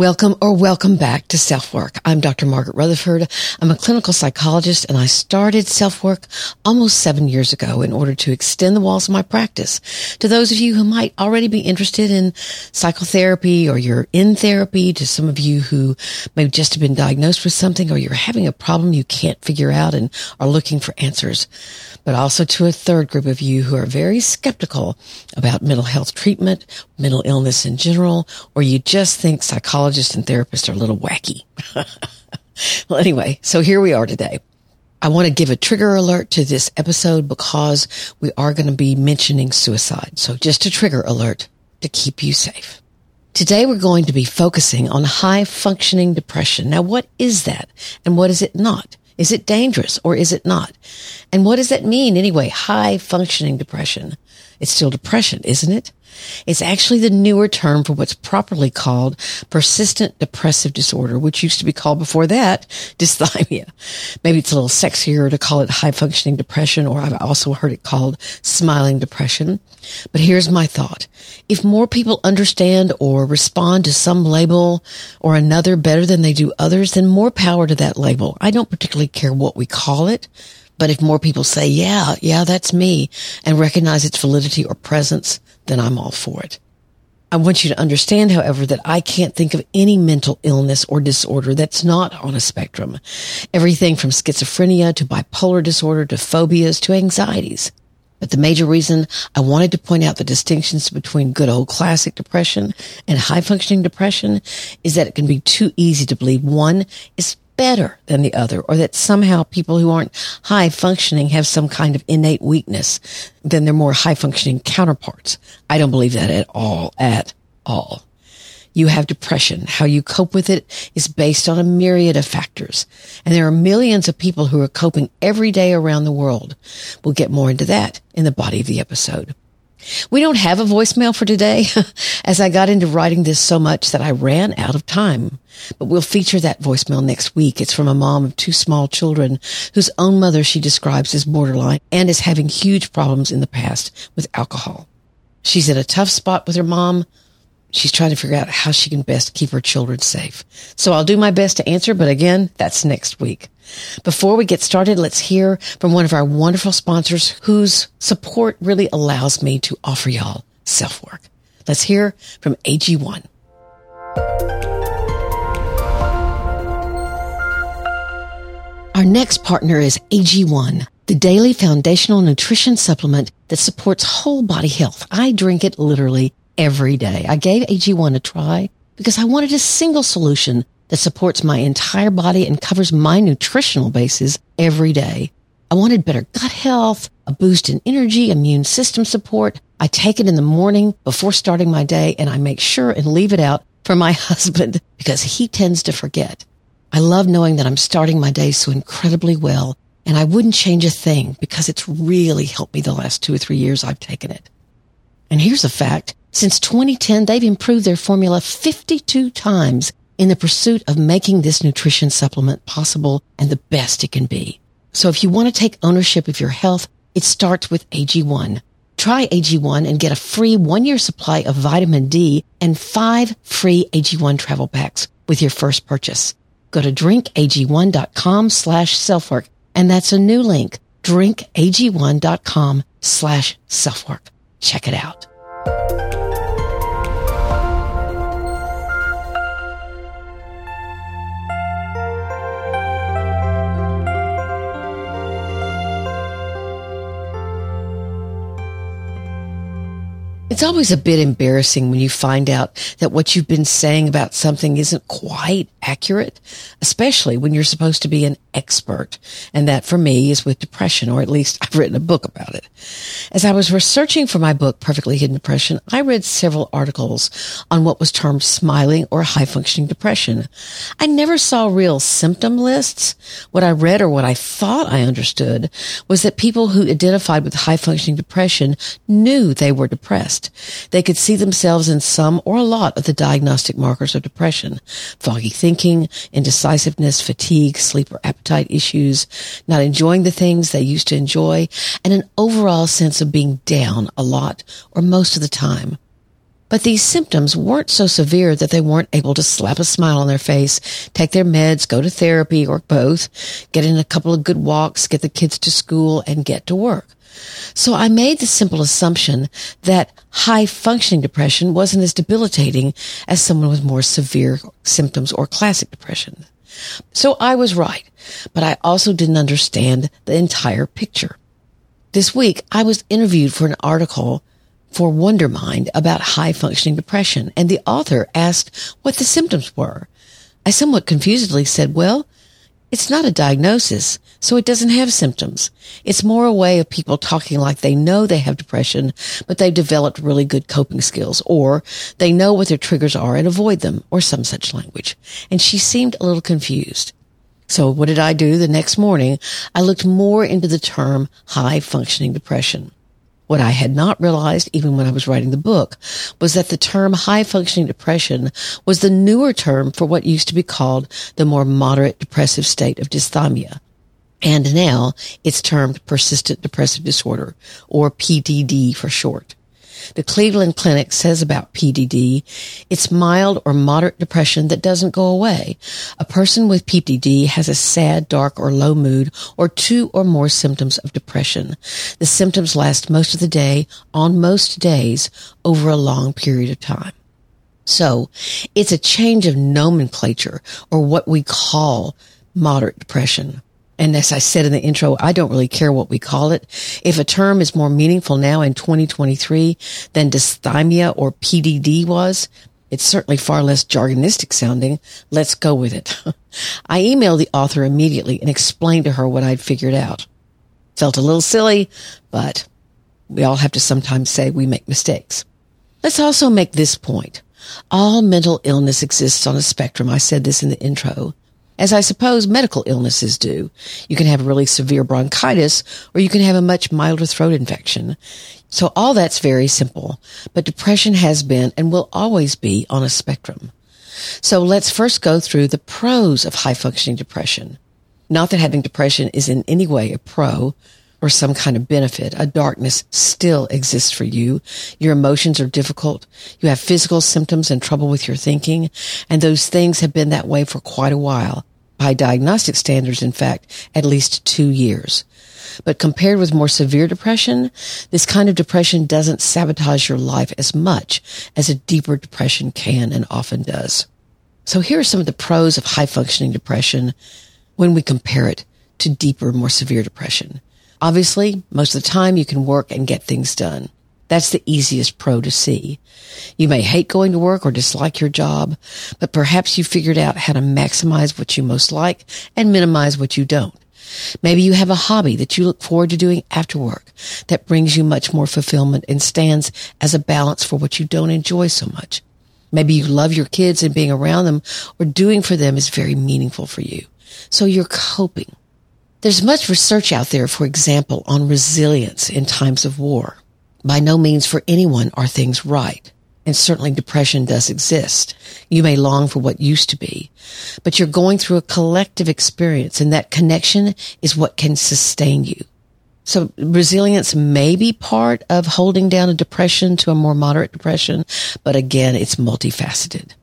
Welcome back to Self-Work. I'm Dr. Margaret Rutherford. I'm a clinical psychologist, and I started Self-Work almost 7 years ago in order to extend the walls of my practice to those of you who might already be interested in psychotherapy, or you're in therapy, to some of you who may just have been diagnosed with something, or you're having a problem you can't figure out and are looking for answers, but also to a third group of you who are very skeptical about mental health treatment, mental illness in general, or you just think psychology and therapists are a little wacky. Well, anyway, so here we are today. I want to give a trigger alert to this episode because we are going to be mentioning suicide. So just a trigger alert to keep you safe. Today, we're going to be focusing on high-functioning depression. Now, what is that and what is it not? Is it dangerous or is it not? And what does that mean anyway, high-functioning depression? It's still depression, isn't it? It's actually the newer term for what's properly called persistent depressive disorder, which used to be called before that dysthymia. Maybe it's a little sexier to call it high-functioning depression, or I've also heard it called smiling depression. But here's my thought. If more people understand or respond to some label or another better than they do others, then more power to that label. I don't particularly care what we call it. But if more people say, yeah, that's me, and recognize its validity or presence, then I'm all for it. I want you to understand, however, that I can't think of any mental illness or disorder that's not on a spectrum. Everything from schizophrenia to bipolar disorder to phobias to anxieties. But the major reason I wanted to point out the distinctions between good old classic depression and high-functioning depression is that it can be too easy to believe one is better than the other, or that somehow people who aren't high functioning have some kind of innate weakness than their more high functioning counterparts. I don't believe that at all. You have depression. How you cope with it is based on a myriad of factors. And there are millions of people who are coping every day around the world. We'll get more into that in the body of the episode. We don't have a voicemail for today, as I got into writing this so much that I ran out of time. But we'll feature that voicemail next week. It's from a mom of two small children whose own mother she describes as borderline and is having huge problems in the past with alcohol. She's at a tough spot with her mom. She's trying to figure out how she can best keep her children safe. So I'll do my best to answer, but again, that's next week. Before we get started, let's hear from one of our wonderful sponsors whose support really allows me to offer y'all Self-Work. Let's hear from AG1. Our next partner is AG1, the daily foundational nutrition supplement that supports whole body health. I drink it literally every day. I gave AG1 a try because I wanted a single solution that supports my entire body and covers my nutritional bases every day. I wanted better gut health, a boost in energy, immune system support. I take it in the morning before starting my day, and I make sure and leave it out for my husband because he tends to forget. I love knowing that I'm starting my day so incredibly well, and I wouldn't change a thing because it's really helped me the last 2 or 3 years I've taken it. And here's a fact. Since 2010, they've improved their formula 52 times in the pursuit of making this nutrition supplement possible and the best it can be. So if you want to take ownership of your health, it starts with AG1. Try AG1 and get a free 1-year supply of vitamin D and 5 free AG1 travel packs with your first purchase. Go to drinkag1.com/selfwork. And that's a new link, drinkag1.com/selfwork. Check it out. It's always a bit embarrassing when you find out that what you've been saying about something isn't quite accurate, especially when you're supposed to be an expert. And that for me is with depression, or at least I've written a book about it. As I was researching for my book, Perfectly Hidden Depression, I read several articles on what was termed smiling or high-functioning depression. I never saw real symptom lists. What I read, or what I thought I understood, was that people who identified with high-functioning depression knew they were depressed. They could see themselves in some or a lot of the diagnostic markers of depression: foggy thinking, indecisiveness, fatigue, sleep or appetite issues, not enjoying the things they used to enjoy, and an overall sense of being down a lot or most of the time. But these symptoms weren't so severe that they weren't able to slap a smile on their face, take their meds, go to therapy or both, get in a couple of good walks, get the kids to school, and get to work. So I made the simple assumption that high-functioning depression wasn't as debilitating as someone with more severe symptoms or classic depression. So I was right, but I also didn't understand the entire picture. This week, I was interviewed for an article for Wondermind about high-functioning depression, and the author asked what the symptoms were. I somewhat confusedly said, well, it's not a diagnosis, so it doesn't have symptoms. It's more a way of people talking like they know they have depression, but they've developed really good coping skills, or they know what their triggers are and avoid them, or some such language. And she seemed a little confused. So what did I do the next morning? I looked more into the term high-functioning depression. What I had not realized, even when I was writing the book, was that the term high-functioning depression was the newer term for what used to be called the more moderate depressive state of dysthymia. And now it's termed persistent depressive disorder, or PDD for short. The Cleveland Clinic says about PDD, it's mild or moderate depression that doesn't go away. A person with PDD has a sad, dark, or low mood, or two or more symptoms of depression. The symptoms last most of the day, on most days, over a long period of time. So, it's a change of nomenclature, or what we call moderate depression. And as I said in the intro, I don't really care what we call it. If a term is more meaningful now in 2023 than dysthymia or PDD was, it's certainly far less jargonistic sounding. Let's go with it. I emailed the author immediately and explained to her what I'd figured out. Felt a little silly, but we all have to sometimes say we make mistakes. Let's also make this point. All mental illness exists on a spectrum. I said this in the intro. As I suppose medical illnesses do. You can have really severe bronchitis, or you can have a much milder throat infection. So all that's very simple, but depression has been and will always be on a spectrum. So let's first go through the pros of high-functioning depression. Not that having depression is in any way a pro or some kind of benefit. A darkness still exists for you. Your emotions are difficult. You have physical symptoms and trouble with your thinking, and those things have been that way for quite a while. By diagnostic standards, in fact, at least 2 years. But compared with more severe depression, this kind of depression doesn't sabotage your life as much as a deeper depression can and often does. So here are some of the pros of high-functioning depression when we compare it to deeper, more severe depression. Obviously, most of the time you can work and get things done. That's the easiest pro to see. You may hate going to work or dislike your job, but perhaps you figured out how to maximize what you most like and minimize what you don't. Maybe you have a hobby that you look forward to doing after work that brings you much more fulfillment and stands as a balance for what you don't enjoy so much. Maybe you love your kids and being around them or doing for them is very meaningful for you. So you're coping. There's much research out there, for example, on resilience in times of war. By no means for anyone are things right, and certainly depression does exist. You may long for what used to be, but you're going through a collective experience, and that connection is what can sustain you. So resilience may be part of holding down a depression to a more moderate depression, but again, it's multifaceted.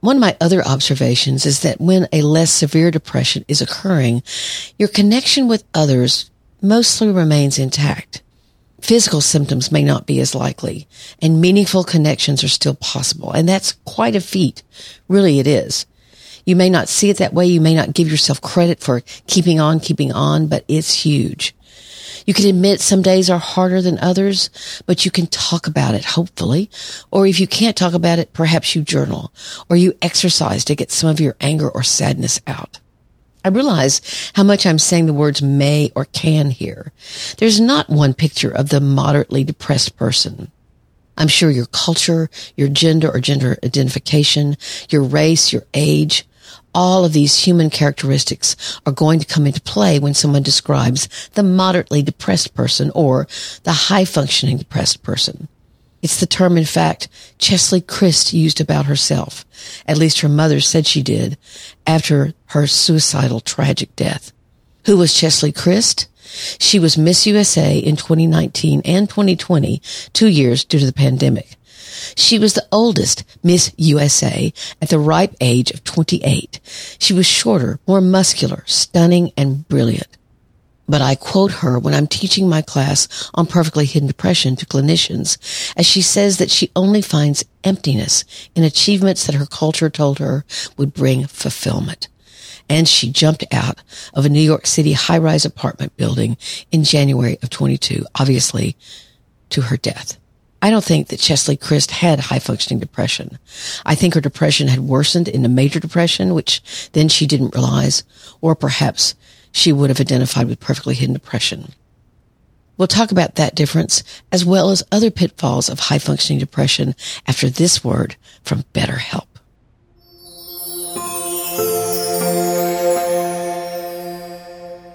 One of my other observations is that when a less severe depression is occurring, your connection with others mostly remains intact. Physical symptoms may not be as likely, and meaningful connections are still possible, and that's quite a feat. Really, it is. You may not see it that way. You may not give yourself credit for keeping on, but it's huge. You can admit some days are harder than others, but you can talk about it, hopefully. Or if you can't talk about it, perhaps you journal or you exercise to get some of your anger or sadness out. I realize how much I'm saying the words may or can here. There's not one picture of the moderately depressed person. I'm sure your culture, your gender or gender identification, your race, your age, all of these human characteristics are going to come into play when someone describes the moderately depressed person or the high-functioning depressed person. It's the term, in fact, Cheslie Kryst used about herself. At least her mother said she did after her suicidal tragic death. Who was Cheslie Kryst? She was Miss USA in 2019 and 2020, 2 years due to the pandemic. She was the oldest Miss USA at the ripe age of 28. She was shorter, more muscular, stunning, and brilliant. But I quote her when I'm teaching my class on perfectly hidden depression to clinicians, as she says that she only finds emptiness in achievements that her culture told her would bring fulfillment. And she jumped out of a New York City high-rise apartment building in January of 22, obviously to her death. I don't think that Cheslie Kryst had high-functioning depression. I think her depression had worsened into major depression, which then she didn't realize, or perhaps she would have identified with perfectly hidden depression. We'll talk about that difference as well as other pitfalls of high-functioning depression after this word from BetterHelp.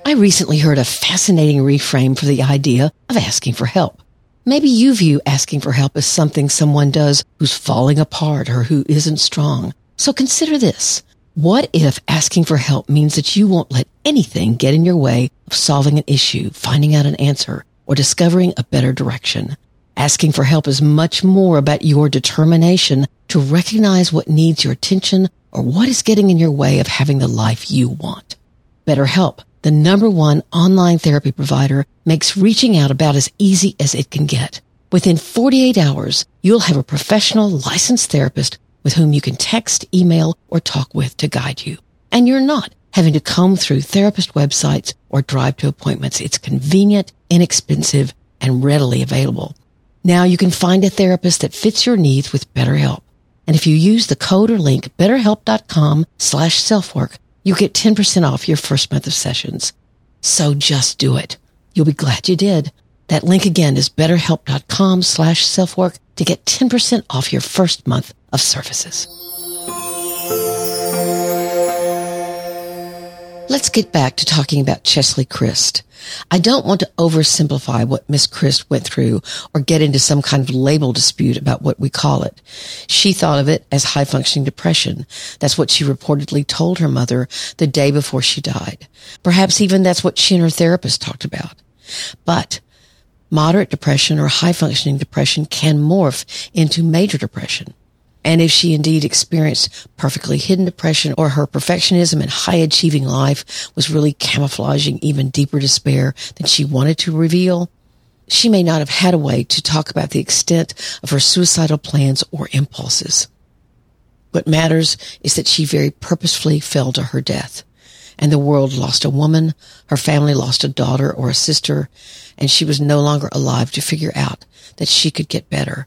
I recently heard a fascinating reframe for the idea of asking for help. Maybe you view asking for help as something someone does who's falling apart or who isn't strong. So consider this. What if asking for help means that you won't let anything get in your way of solving an issue, finding out an answer, or discovering a better direction? Asking for help is much more about your determination to recognize what needs your attention or what is getting in your way of having the life you want. BetterHelp, the #1 online therapy provider, makes reaching out about as easy as it can get. Within 48 hours, you'll have a professional licensed therapist with whom you can text, email, or talk with to guide you. And you're not having to comb through therapist websites or drive to appointments. It's convenient, inexpensive, and readily available. Now you can find a therapist that fits your needs with BetterHelp. And if you use the code or link betterhelp.com/selfwork, you get 10% off your first month of sessions. So just do it. You'll be glad you did. That link again is betterhelp.com/selfwork to get 10% off your first month of services. Let's get back to talking about Cheslie Kryst. I don't want to oversimplify what Miss Kryst went through or get into some kind of label dispute about what we call it. She thought of it as high-functioning depression. That's what she reportedly told her mother the day before she died. Perhaps even that's what she and her therapist talked about. But moderate depression or high-functioning depression can morph into major depression. And if she indeed experienced perfectly hidden depression, or her perfectionism and high-achieving life was really camouflaging even deeper despair than she wanted to reveal, she may not have had a way to talk about the extent of her suicidal plans or impulses. What matters is that she very purposefully fell to her death. And the world lost a woman, her family lost a daughter or a sister, and she was no longer alive to figure out that she could get better.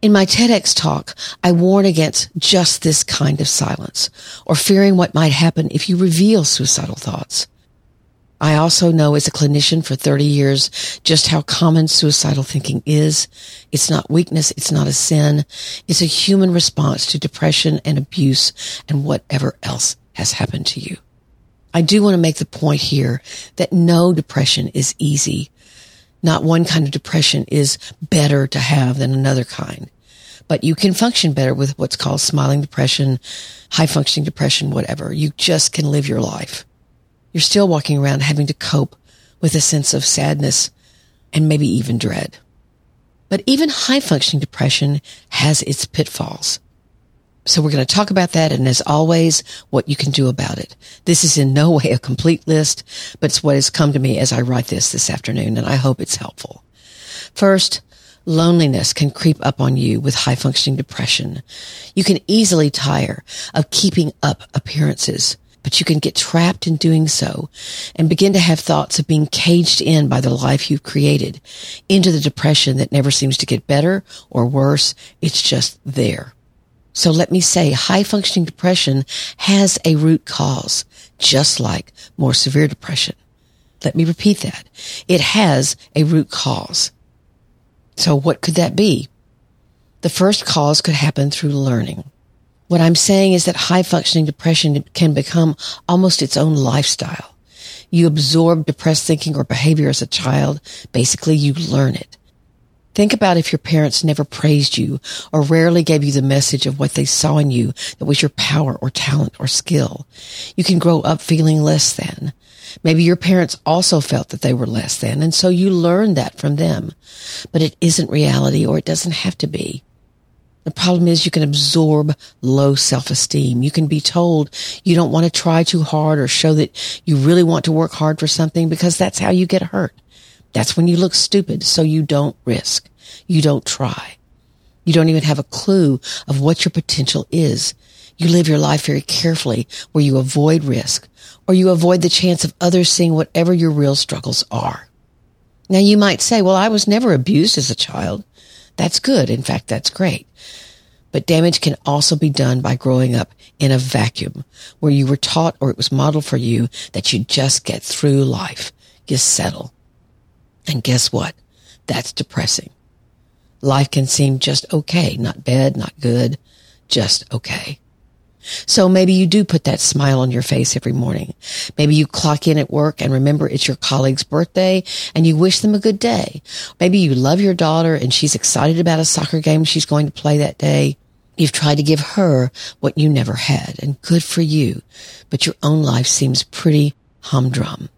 In my TEDx talk, I warn against just this kind of silence, or fearing what might happen if you reveal suicidal thoughts. I also know as a clinician for 30 years just how common suicidal thinking is. It's not weakness, it's not a sin, it's a human response to depression and abuse and whatever else has happened to you. I do want to make the point here that no depression is easy. Not one kind of depression is better to have than another kind. But you can function better with what's called smiling depression, high-functioning depression, whatever. You just can live your life. You're still walking around having to cope with a sense of sadness and maybe even dread. But even high-functioning depression has its pitfalls. So we're going to talk about that, and as always, what you can do about it. This is in no way a complete list, but it's what has come to me as I write this afternoon, and I hope it's helpful. First, loneliness can creep up on you with high-functioning depression. You can easily tire of keeping up appearances, but you can get trapped in doing so and begin to have thoughts of being caged in by the life you've created into the depression that never seems to get better or worse. It's just there. So let me say, high-functioning depression has a root cause, just like more severe depression. Let me repeat that. It has a root cause. So what could that be? The first cause could happen through learning. What I'm saying is that high-functioning depression can become almost its own lifestyle. You absorb depressed thinking or behavior as a child. Basically, you learn it. Think about if your parents never praised you or rarely gave you the message of what they saw in you that was your power or talent or skill. You can grow up feeling less than. Maybe your parents also felt that they were less than, and so you learned that from them. But it isn't reality, or it doesn't have to be. The problem is you can absorb low self-esteem. You can be told you don't want to try too hard or show that you really want to work hard for something, because that's how you get hurt. That's when you look stupid, so you don't risk. You don't try. You don't even have a clue of what your potential is. You live your life very carefully, where you avoid risk, or you avoid the chance of others seeing whatever your real struggles are. Now, you might say, well, I was never abused as a child. That's good. In fact, that's great. But damage can also be done by growing up in a vacuum, where you were taught, or it was modeled for you, that you just get through life. You settle. And guess what? That's depressing. Life can seem just okay. Not bad, not good, just okay. So maybe you do put that smile on your face every morning. Maybe you clock in at work and remember it's your colleague's birthday and you wish them a good day. Maybe you love your daughter and she's excited about a soccer game she's going to play that day. You've tried to give her what you never had, and good for you, but your own life seems pretty humdrum.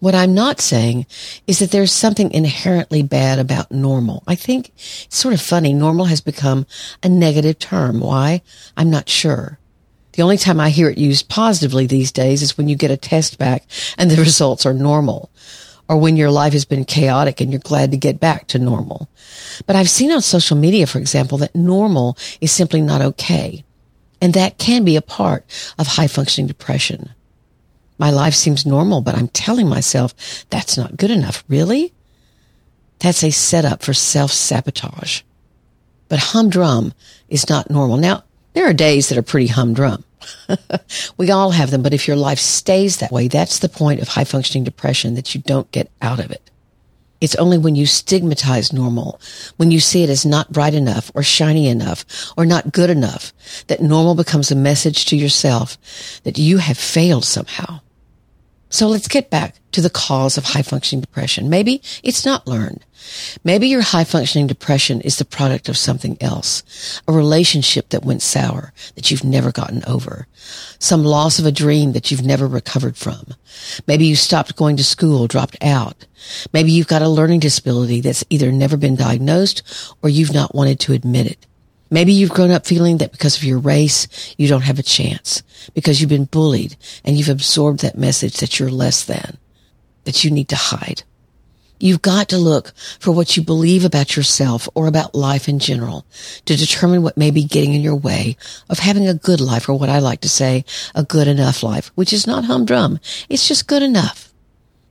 What I'm not saying is that there's something inherently bad about normal. I think it's sort of funny. Normal has become a negative term. Why? I'm not sure. The only time I hear it used positively these days is when you get a test back and the results are normal, or when your life has been chaotic and you're glad to get back to normal. But I've seen on social media, for example, that normal is simply not okay. And that can be a part of high-functioning depression. My life seems normal, but I'm telling myself that's not good enough. Really? That's a setup for self-sabotage. But humdrum is not normal. Now, there are days that are pretty humdrum. We all have them, but if your life stays that way, that's the point of high-functioning depression, that you don't get out of it. It's only when you stigmatize normal, when you see it as not bright enough or shiny enough or not good enough, that normal becomes a message to yourself that you have failed somehow. So let's get back to the cause of high-functioning depression. Maybe it's not learned. Maybe your high-functioning depression is the product of something else, a relationship that went sour that you've never gotten over, some loss of a dream that you've never recovered from. Maybe you stopped going to school, dropped out. Maybe you've got a learning disability that's either never been diagnosed or you've not wanted to admit it. Maybe you've grown up feeling that because of your race, you don't have a chance, because you've been bullied and you've absorbed that message that you're less than, that you need to hide. You've got to look for what you believe about yourself or about life in general to determine what may be getting in your way of having a good life, or what I like to say, a good enough life, which is not humdrum. It's just good enough.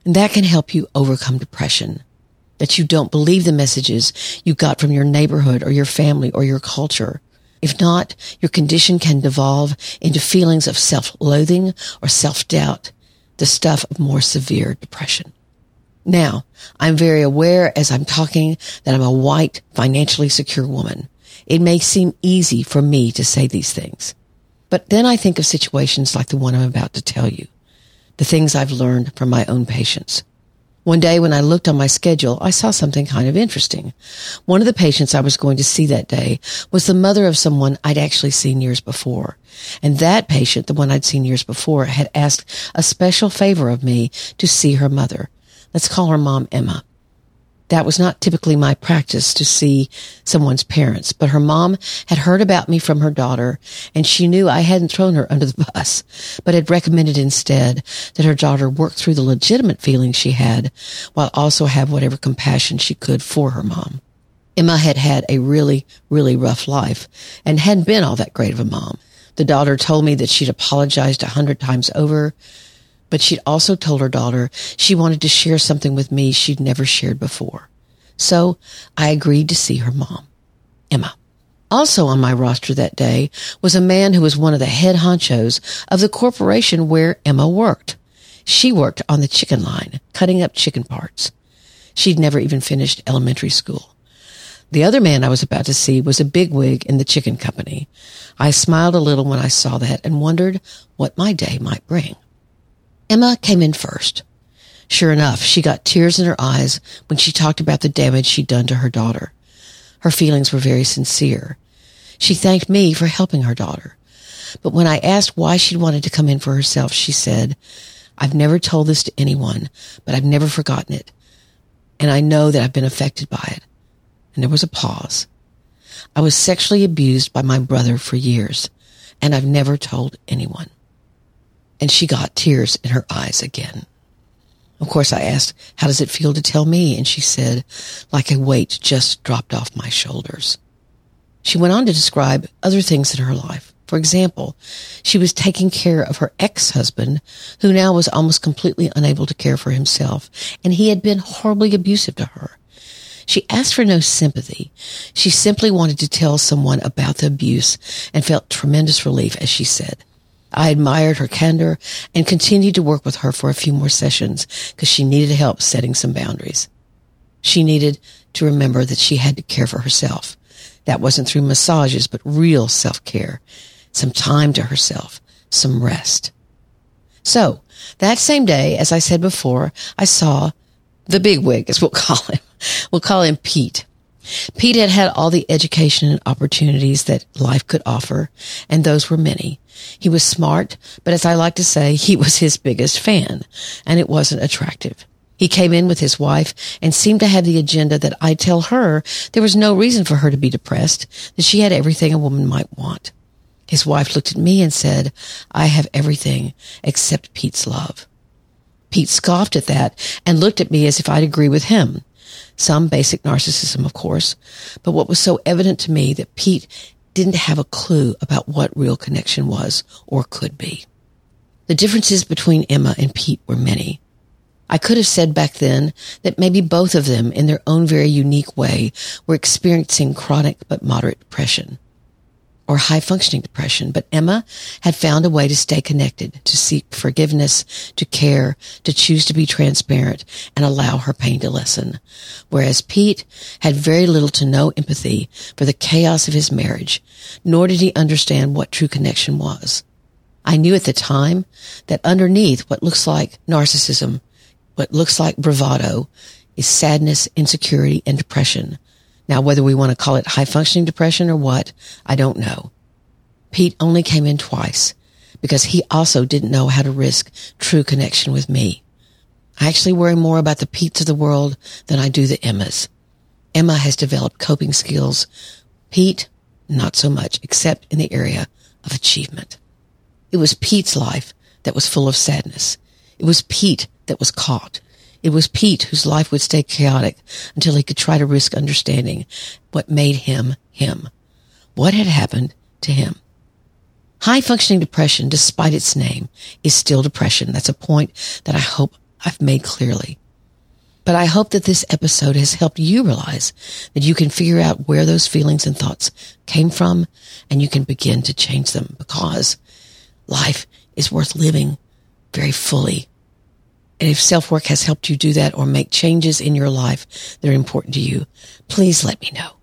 And that can help you overcome depression. That you don't believe the messages you got from your neighborhood or your family or your culture. If not, your condition can devolve into feelings of self-loathing or self-doubt, the stuff of more severe depression. Now, I'm very aware as I'm talking that I'm a white, financially secure woman. It may seem easy for me to say these things, but then I think of situations like the one I'm about to tell you, the things I've learned from my own patients. One day when I looked on my schedule, I saw something kind of interesting. One of the patients I was going to see that day was the mother of someone I'd actually seen years before. And that patient, the one I'd seen years before, had asked a special favor of me to see her mother. Let's call her Mom Emma. That was not typically my practice to see someone's parents, but her mom had heard about me from her daughter, and she knew I hadn't thrown her under the bus, but had recommended instead that her daughter work through the legitimate feelings she had while also have whatever compassion she could for her mom. Emma had had a really, really rough life and hadn't been all that great of a mom. The daughter told me that she'd apologized 100 times over, but she'd also told her daughter she wanted to share something with me she'd never shared before. So I agreed to see her mom, Emma. Also on my roster that day was a man who was one of the head honchos of the corporation where Emma worked. She worked on the chicken line, cutting up chicken parts. She'd never even finished elementary school. The other man I was about to see was a bigwig in the chicken company. I smiled a little when I saw that and wondered what my day might bring. Emma came in first. Sure enough, she got tears in her eyes when she talked about the damage she'd done to her daughter. Her feelings were very sincere. She thanked me for helping her daughter. But when I asked why she'd wanted to come in for herself, she said, "I've never told this to anyone, but I've never forgotten it. And I know that I've been affected by it." And there was a pause. "I was sexually abused by my brother for years, and I've never told anyone." And she got tears in her eyes again. Of course, I asked, "How does it feel to tell me?" And she said, "Like a weight just dropped off my shoulders." She went on to describe other things in her life. For example, she was taking care of her ex-husband, who now was almost completely unable to care for himself, and he had been horribly abusive to her. She asked for no sympathy. She simply wanted to tell someone about the abuse and felt tremendous relief, as she said. I admired her candor and continued to work with her for a few more sessions because she needed help setting some boundaries. She needed to remember that she had to care for herself. That wasn't through massages, but real self-care, some time to herself, some rest. So that same day, as I said before, I saw the bigwig, as we'll call him. We'll call him Pete. Pete had had all the education and opportunities that life could offer, and those were many. He was smart, but as I like to say, he was his biggest fan, and it wasn't attractive. He came in with his wife and seemed to have the agenda that I tell her there was no reason for her to be depressed, that she had everything a woman might want. His wife looked at me and said, "I have everything except Pete's love." Pete scoffed at that and looked at me as if I'd agree with him. Some basic narcissism, of course, but what was so evident to me that Pete didn't have a clue about what real connection was or could be. The differences between Emma and Pete were many. I could have said back then that maybe both of them, in their own very unique way, were experiencing chronic but moderate depression or high-functioning depression, but Emma had found a way to stay connected, to seek forgiveness, to care, to choose to be transparent, and allow her pain to lessen, whereas Pete had very little to no empathy for the chaos of his marriage, nor did he understand what true connection was. I knew at the time that underneath what looks like narcissism, what looks like bravado, is sadness, insecurity, and depression. Now, whether we want to call it high-functioning depression or what, I don't know. Pete only came in twice because he also didn't know how to risk true connection with me. I actually worry more about the Petes of the world than I do the Emmas. Emma has developed coping skills. Pete, not so much, except in the area of achievement. It was Pete's life that was full of sadness. It was Pete that was caught. It was Pete whose life would stay chaotic until he could try to risk understanding what made him, him. What had happened to him? High-functioning depression, despite its name, is still depression. That's a point that I hope I've made clearly. But I hope that this episode has helped you realize that you can figure out where those feelings and thoughts came from, and you can begin to change them, because life is worth living very fully. And if self-work has helped you do that or make changes in your life that are important to you, please let me know.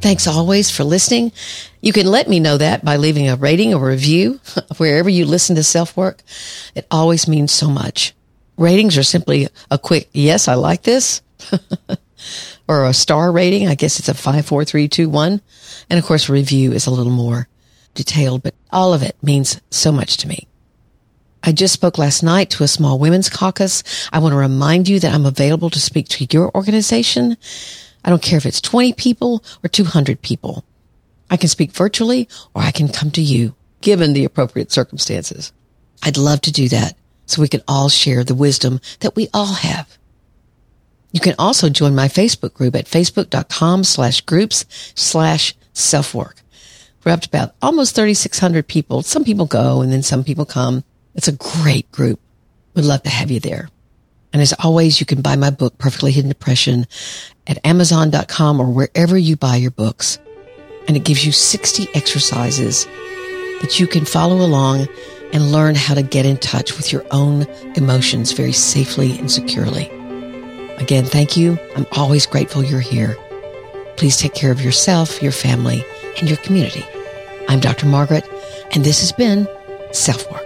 Thanks always for listening. You can let me know that by leaving a rating or review wherever you listen to self-work. It always means so much. Ratings are simply a quick, "Yes, I like this." Or a star rating. I guess it's a 5, 4, 3, 2, 1. And of course, review is a little more detailed, but all of it means so much to me. I just spoke last night to a small women's caucus. I want to remind you that I'm available to speak to your organization. I don't care if it's 20 people or 200 people. I can speak virtually, or I can come to you, given the appropriate circumstances. I'd love to do that so we can all share the wisdom that we all have. You can also join my Facebook group at facebook.com/groups/selfwork. We're up to about almost 3,600 people. Some people go and then some people come. It's a great group. Would love to have you there. And as always, you can buy my book, Perfectly Hidden Depression, at Amazon.com or wherever you buy your books. And it gives you 60 exercises that you can follow along and learn how to get in touch with your own emotions very safely and securely. Again, thank you. I'm always grateful you're here. Please take care of yourself, your family, and your community. I'm Dr. Margaret, and this has been Self Work.